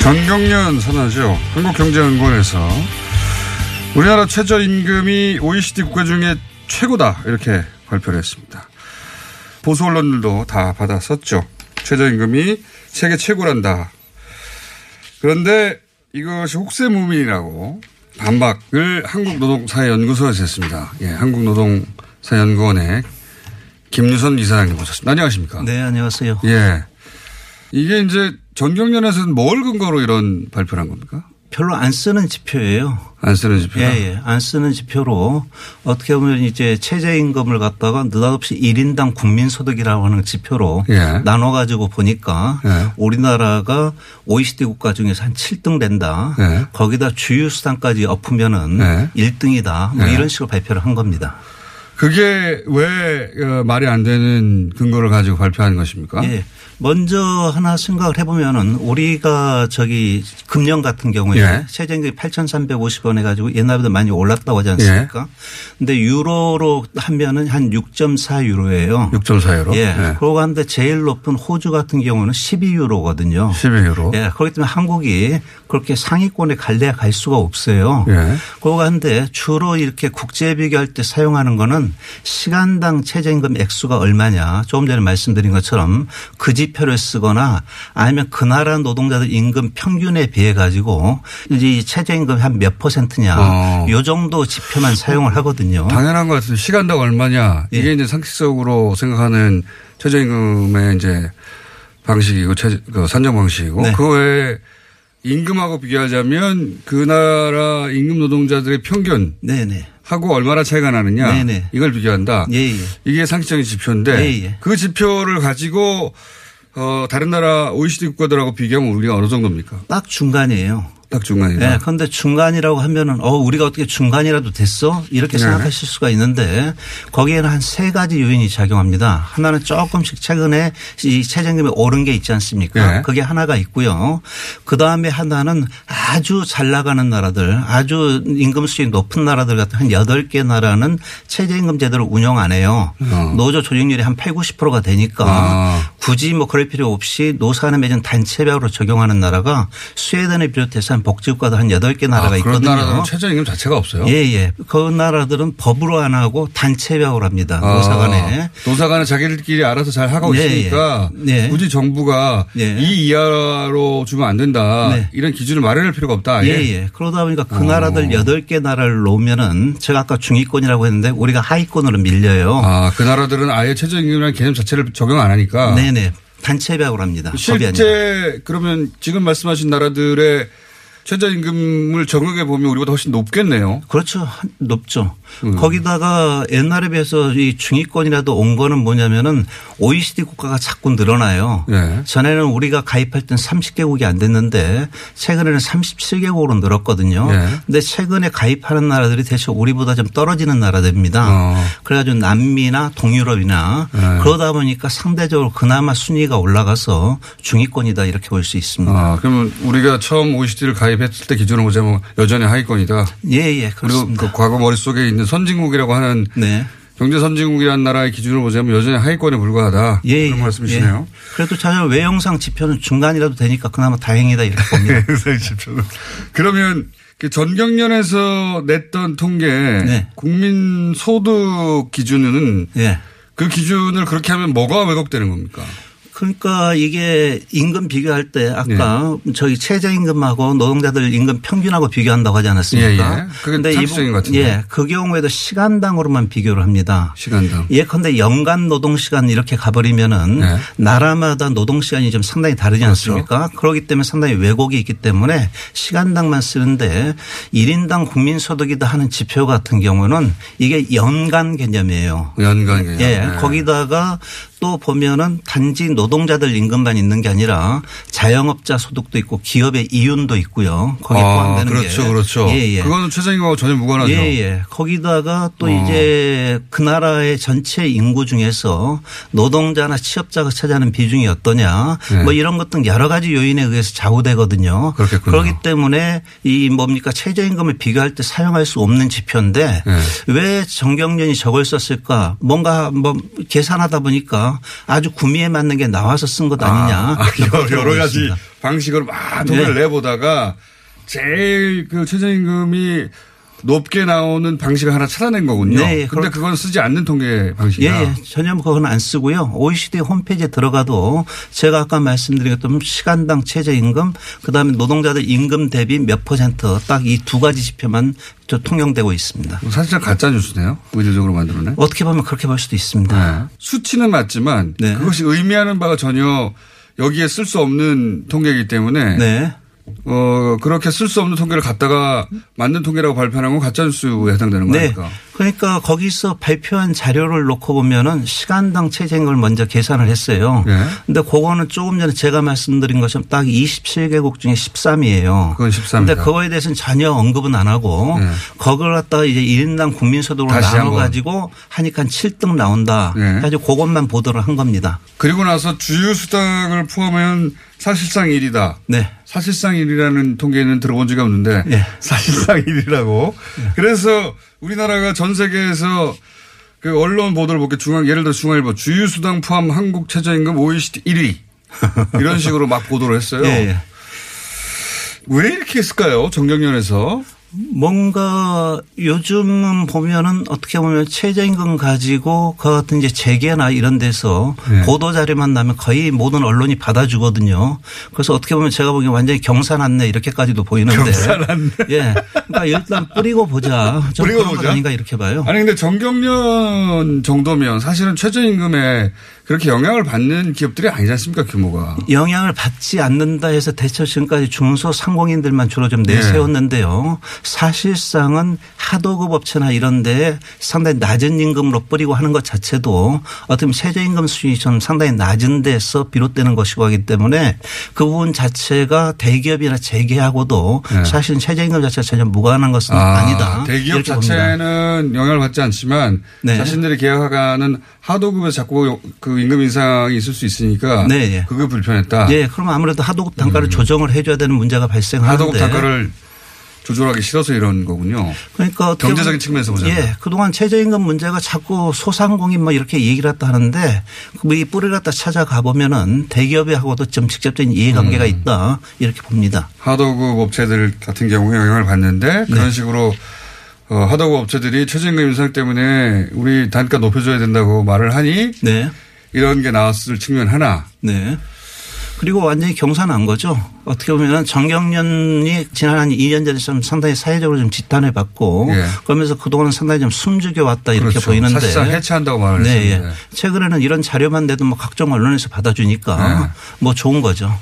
정경련 선하죠. 한국경제연구원에서 우리나라 최저임금이 OECD 국가 중에 최고다 이렇게 발표를 했습니다. 보수 언론들도 다 받았었죠. 최저임금이 세계 최고란다. 그런데 이것이 혹세무민이라고 반박을 한국노동사회연구소에서 했습니다. 예, 한국노동사회연구원의 김유선 이사장님 모셨습니다. 안녕하십니까? 네, 안녕하세요. 예, 이게 이제 전경련에서는 뭘 근거로 이런 발표를 한 겁니까? 별로 안 쓰는 지표예요. 안 쓰는 지표? 예, 안 쓰는 지표로 어떻게 보면 이제 최저임금을 갖다가 느닷없이 1인당 국민소득이라고 하는 지표로 예. 나눠가지고 보니까 예. 우리나라가 OECD 국가 중에서 한 7등 된다. 예. 거기다 주휴수당까지 엎으면은 예. 1등이다. 뭐 예. 이런 식으로 발표를 한 겁니다. 그게 왜 말이 안 되는 근거를 가지고 발표하는 것입니까? 예. 먼저 하나 생각을 해보면은 우리가 저기 금년 같은 경우에 예. 최저임금이 8,350원 해가지고 옛날보다 많이 올랐다고 하지 않습니까? 그런데 예. 유로로 하면은 한 6.4 유로예요. 6.4 유로. 예. 예. 그러고 하는데 제일 높은 호주 같은 경우는 12유로거든요. 12유로. 예. 그렇기 때문에 한국이 그렇게 상위권에 갈래야 갈 수가 없어요. 예. 그러고 하는데 주로 이렇게 국제 비교할 때 사용하는 거는 시간당 최저임금 액수가 얼마냐 조금 전에 말씀드린 것처럼 그 지표를 쓰거나 아니면 그 나라 노동자들 임금 평균에 비해 가지고 이 최저임금이 한 몇 퍼센트냐 요 정도 지표만 사용을 하거든요. 당연한 것 같은데 시간당 얼마냐 이게 예. 이제 상식적으로 생각하는 최저임금의 이제 방식이고 그 산정 방식이고 네. 그 외에 임금하고 비교하자면 그 나라 임금 노동자들의 평균. 네네. 하고 얼마나 차이가 나느냐 네네. 이걸 비교한다. 예예. 이게 상식적인 지표인데 예예. 그 지표를 가지고 다른 나라 OECD 국가들하고 비교하면 우리가 어느 정도입니까? 딱 중간이에요. 딱 중간이다. 네, 그런데 중간이라고 하면은 우리가 어떻게 중간이라도 됐어? 이렇게 네. 생각하실 수가 있는데 거기에는 한 세 가지 요인이 작용합니다. 하나는 조금씩 최근에 이 최저임금이 오른 게 있지 않습니까? 네. 그게 하나가 있고요. 그다음에 하나는 아주 잘 나가는 나라들, 아주 임금 수준이 높은 나라들 같은 한 8개 나라는 최저임금 제도를 운영 안 해요. 노조 조직률이 한 8, 90%가 되니까 굳이 뭐 그럴 필요 없이 노사간에 맺은 단체별로 적용하는 나라가 스웨덴을 비롯해서 한 복지국가도 한 8개 나라가 있거든요. 그런 나라는 최저임금 자체가 없어요? 예예. 그 나라들은 법으로 안 하고 단체별로 합니다. 노사간에. 노사간에 자기들끼리 알아서 잘 하고 예, 있으니까 예. 굳이 정부가 예. 이 이하로 주면 안 된다. 네. 이런 기준을 마련할 필요가 없다. 예. 예예. 그러다 보니까 그 나라들 8개 나라를 놓으면은 제가 아까 중위권이라고 했는데 우리가 하위권으로 밀려요. 그 나라들은 아예 최저임금이라는 개념 자체를 적용 안 하니까. 네네. 단체별로 합니다. 실제 그러면 지금 말씀하신 나라들의 최저임금을 적용해 보면 우리보다 훨씬 높겠네요. 그렇죠. 높죠. 거기다가 옛날에 비해서 이 중위권이라도 온 거는 뭐냐면은 OECD 국가가 자꾸 늘어나요. 네. 전에는 우리가 가입할 때는 30개국이 안 됐는데 최근에는 37개국으로 늘었거든요. 네. 근데 최근에 가입하는 나라들이 대체 우리보다 좀 떨어지는 나라들입니다. 그래가지고 남미나 동유럽이나 네. 그러다 보니까 상대적으로 그나마 순위가 올라가서 중위권이다 이렇게 볼 수 있습니다. 그러면 우리가 처음 OECD를 가입 했을 때 기준으로 보자면 여전히 하위권이다. 예예. 그렇습니다. 그리고 그 과거 머릿속에 있는 선진국이라고 하는 네. 경제 선진국이라는 나라의 기준으로 보자면 여전히 하위권에 불과하다. 예, 그런 말씀이시네요. 예. 그래도 전혀 외형상 지표는 중간이라도 되니까 그나마 다행이다 이렇게 봅니다. 외형상 지표는. 그러면 전경련에서 냈던 통계 네. 국민 소득 기준은 네. 그 기준을 그렇게 하면 뭐가 왜곡되는 겁니까? 그러니까 이게 임금 비교할 때 아까 예. 저희 최저임금하고 노동자들 임금 평균하고 비교한다고 하지 않았습니까? 예, 예. 그게 상식적인 것 같은데. 예. 그 경우에도 시간당으로만 비교를 합니다. 시간당. 예컨대 연간 노동시간 이렇게 가버리면은 예. 나라마다 노동시간이 좀 상당히 다르지 그렇죠. 않습니까? 그렇기 때문에 상당히 왜곡이 있기 때문에 시간당만 쓰는데 1인당 국민소득이다 하는 지표 같은 경우는 이게 연간 개념이에요. 연간 개념. 예. 예. 거기다가 또 보면은 단지 노동자들 임금만 있는 게 아니라 자영업자 소득도 있고 기업의 이윤도 있고요. 거기에 포함되는 그렇죠, 게. 그렇죠. 그렇죠. 예, 예. 그거는 최저임금하고 전혀 무관하죠. 예예. 예. 거기다가 또 이제 그 나라의 전체 인구 중에서 노동자나 취업자가 차지하는 비중이 어떠냐 예. 뭐 이런 것등 여러 가지 요인에 의해서 좌우되거든요. 그렇겠군요. 그렇기 때문에 이 뭡니까 최저임금을 비교할 때 사용할 수 없는 지표인데 예. 왜 정경련이 저걸 썼을까 뭔가 뭐 계산하다 보니까 아주 구미에 맞는 게 나와서 쓴 것 아니냐. 여러 가지 방식으로 막 돈을 네. 내보다가 제일 그 최저임금이 높게 나오는 방식을 하나 찾아낸 거군요. 네. 그런데 그건 쓰지 않는 통계 방식이다. 예, 전혀 그건 안 쓰고요. OECD 홈페이지에 들어가도 제가 아까 말씀드린 것처럼 시간당 최저임금 그다음에 노동자들 임금 대비 몇 %, 딱 이 두 가지 지표만 통용되고 있습니다. 사실상 가짜 뉴스네요. 의도적으로 만들어낸. 어떻게 보면 그렇게 볼 수도 있습니다. 네. 수치는 맞지만 네. 그것이 의미하는 바가 전혀 여기에 쓸 수 없는 통계이기 때문에 네. 그렇게 쓸 수 없는 통계를 갖다가 맞는 통계라고 발표하는 건 가짜뉴스에 해당되는 거 아닙니까? 네. 그러니까 거기서 발표한 자료를 놓고 보면은 시간당 최저임금을 먼저 계산을 했어요. 그런데 네. 그거는 조금 전에 제가 말씀드린 것처럼 딱 27개국 중에 13이에요. 그건 13입니다. 그런데 그거에 대해서는 전혀 언급은 안 하고 네. 그걸 갖다가 이제 1인당 국민소득으로 나눠 가지고 하니까 7등 나온다. 네. 그래서 그것만 보도를 한 겁니다. 그리고 나서 주요 수당을 포함한 사실상 1이다. 네. 사실상 1이라는 통계는 들어본 적이 없는데 네. 사실상 1이라고. 네. 그래서 우리나라가 전 세계에서 그 언론 보도를 볼게 예를 들어 중앙일보 주유수당 포함 한국 최저임금 OECD 1위 이런 식으로 막 보도를 했어요. 네. 왜 이렇게 했을까요? 정경련에서. 뭔가 요즘은 보면은 어떻게 보면 최저임금 가지고 그 같은 이제 재계나 이런 데서 네. 보도 자료만 나면 거의 모든 언론이 받아주거든요. 그래서 어떻게 보면 제가 보기엔 완전히 경산안내 이렇게까지도 보이는데. 경산안내. 예. 그러니까 일단 뿌리고 보자. 뿌리고 보자. 아닌가 이렇게 봐요. 아니 근데 정경련 정도면 사실은 최저임금에 그렇게 영향을 받는 기업들이 아니지 않습니까 규모가. 영향을 받지 않는다 해서 대체 지금까지 중소상공인들만 주로 좀 내세웠는데요. 네. 사실상은 하도급 업체나 이런 데에 상당히 낮은 임금으로 뿌리고 하는 것 자체도 어떻게 보면 최저임금 수준이 좀 상당히 낮은 데서 비롯되는 것이고 하기 때문에 그 부분 자체가 대기업이나 재계하고도 네. 사실은 최저임금 자체가 전혀 무관한 것은 아니다. 대기업 자체는 영향을 받지 않지만 네. 자신들이 계약하는 하도급에서 자꾸 그 임금 인상이 있을 수 있으니까 네. 그게 불편했다. 예, 그럼 아무래도 하도급 단가를 조정을 해줘야 되는 문제가 발생하는데. 하도급 단가를 조절하기 싫어서 이런 거군요. 그러니까 경제적인 측면에서 보자면. 예, 그동안 최저임금 문제가 자꾸 소상공인 뭐 이렇게 얘기를 했다 하는데 이 뿌리를 갖다 찾아가 보면은 대기업하고도 좀 직접적인 이해관계가 있다 이렇게 봅니다. 하도급 업체들 같은 경우에 영향을 받는데 그런 네. 식으로. 하도급 업체들이 최저임금 인상 때문에 우리 단가 높여줘야 된다고 말을 하니 네. 이런 게 나왔을 측면 하나. 네. 그리고 완전히 경사난 거죠. 어떻게 보면 정경련이 지난 한 2년 전에 좀 상당히 사회적으로 좀 지탄을 받고 예. 그러면서 그동안은 상당히 좀 숨죽여 왔다 이렇게 그렇죠. 보이는데. 사실상 해체한다고 말을 네. 했는데. 예. 최근에는 이런 자료만 내도 뭐 각종 언론에서 받아주니까 예. 뭐 좋은 거죠.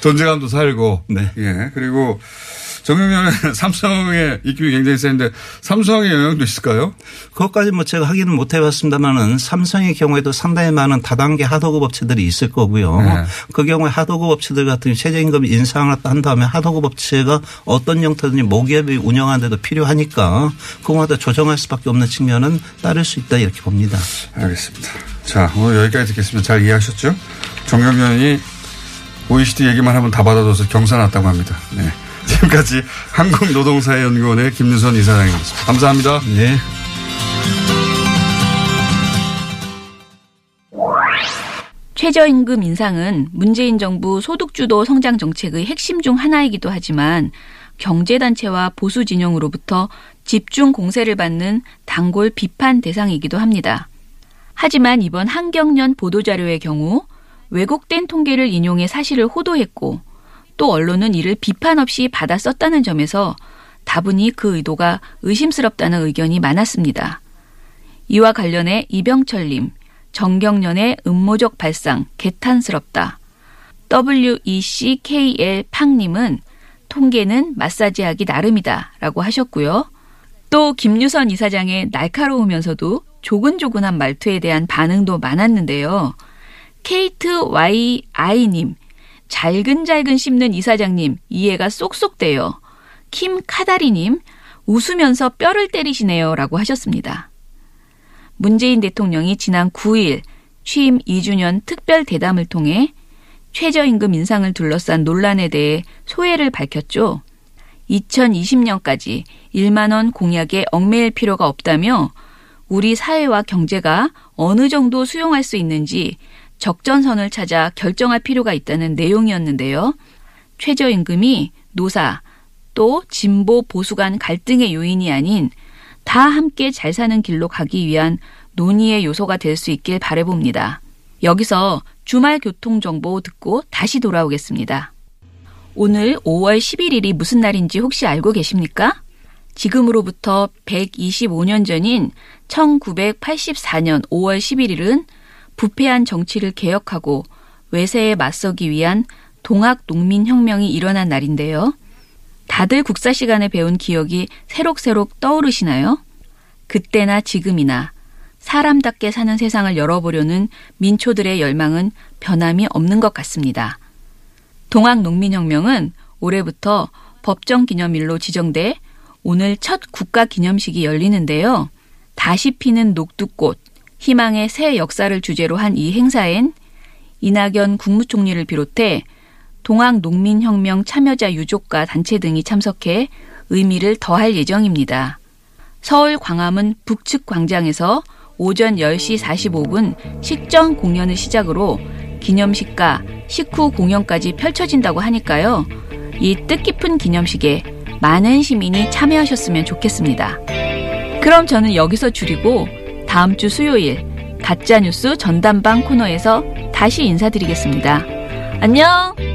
존재감도 살고. 네. 예. 그리고 정영현 삼성의 입김이 굉장히 센데 삼성의 영향도 있을까요? 그것까지 뭐 제가 확인은 못 해봤습니다만은 삼성의 경우에도 상당히 많은 다단계 하도급 업체들이 있을 거고요. 네. 그 경우에 하도급 업체들 같은 경우 최저임금 인상을 한 다음에 하도급 업체가 어떤 형태든지 모기업이 운영하는 데도 필요하니까 그거마다 조정할 수밖에 없는 측면은 따를 수 있다 이렇게 봅니다. 알겠습니다. 자 오늘 여기까지 듣겠습니다. 잘 이해하셨죠? 정영현이 OECD 얘기만 하면 다 받아줘서 경사났다고 합니다. 네. 지금까지 한국노동사회연구원의 김유선 이사장이었습니다. 감사합니다. 네. 최저임금 인상은 문재인 정부 소득주도 성장 정책의 핵심 중 하나이기도 하지만 경제단체와 보수 진영으로부터 집중 공세를 받는 단골 비판 대상이기도 합니다. 하지만 이번 한경련 보도자료의 경우 왜곡된 통계를 인용해 사실을 호도했고 또 언론은 이를 비판 없이 받아 썼다는 점에서 다분히 그 의도가 의심스럽다는 의견이 많았습니다. 이와 관련해 이병철님, 정경련의 음모적 발상, 개탄스럽다. WECKL팡님은 통계는 마사지하기 나름이다 라고 하셨고요. 또 김유선 이사장의 날카로우면서도 조근조근한 말투에 대한 반응도 많았는데요. KTYI님, 잘근잘근 씹는 이사장님 이해가 쏙쏙 돼요. 킴 카다리님 웃으면서 뼈를 때리시네요 라고 하셨습니다. 문재인 대통령이 지난 9일 취임 2주년 특별 대담을 통해 최저임금 인상을 둘러싼 논란에 대해 소회를 밝혔죠. 2020년까지 1만 원 공약에 얽매일 필요가 없다며 우리 사회와 경제가 어느 정도 수용할 수 있는지 적전선을 찾아 결정할 필요가 있다는 내용이었는데요. 최저임금이 노사, 또 진보 보수 간 갈등의 요인이 아닌 다 함께 잘 사는 길로 가기 위한 논의의 요소가 될 수 있길 바라봅니다. 여기서 주말 교통정보 듣고 다시 돌아오겠습니다. 오늘 5월 11일이 무슨 날인지 혹시 알고 계십니까? 지금으로부터 125년 전인 1984년 5월 11일은 부패한 정치를 개혁하고 외세에 맞서기 위한 동학농민혁명이 일어난 날인데요. 다들 국사 시간에 배운 기억이 새록새록 떠오르시나요? 그때나 지금이나 사람답게 사는 세상을 열어보려는 민초들의 열망은 변함이 없는 것 같습니다. 동학농민혁명은 올해부터 법정기념일로 지정돼 오늘 첫 국가기념식이 열리는데요. 다시 피는 녹두꽃, 희망의 새 역사를 주제로 한 이 행사엔 이낙연 국무총리를 비롯해 동학농민혁명 참여자 유족과 단체 등이 참석해 의미를 더할 예정입니다. 서울 광화문 북측 광장에서 오전 10시 45분 식전 공연을 시작으로 기념식과 식후 공연까지 펼쳐진다고 하니까요. 이 뜻깊은 기념식에 많은 시민이 참여하셨으면 좋겠습니다. 그럼 저는 여기서 줄이고 다음 주 수요일 가짜뉴스 전담방 코너에서 다시 인사드리겠습니다. 안녕!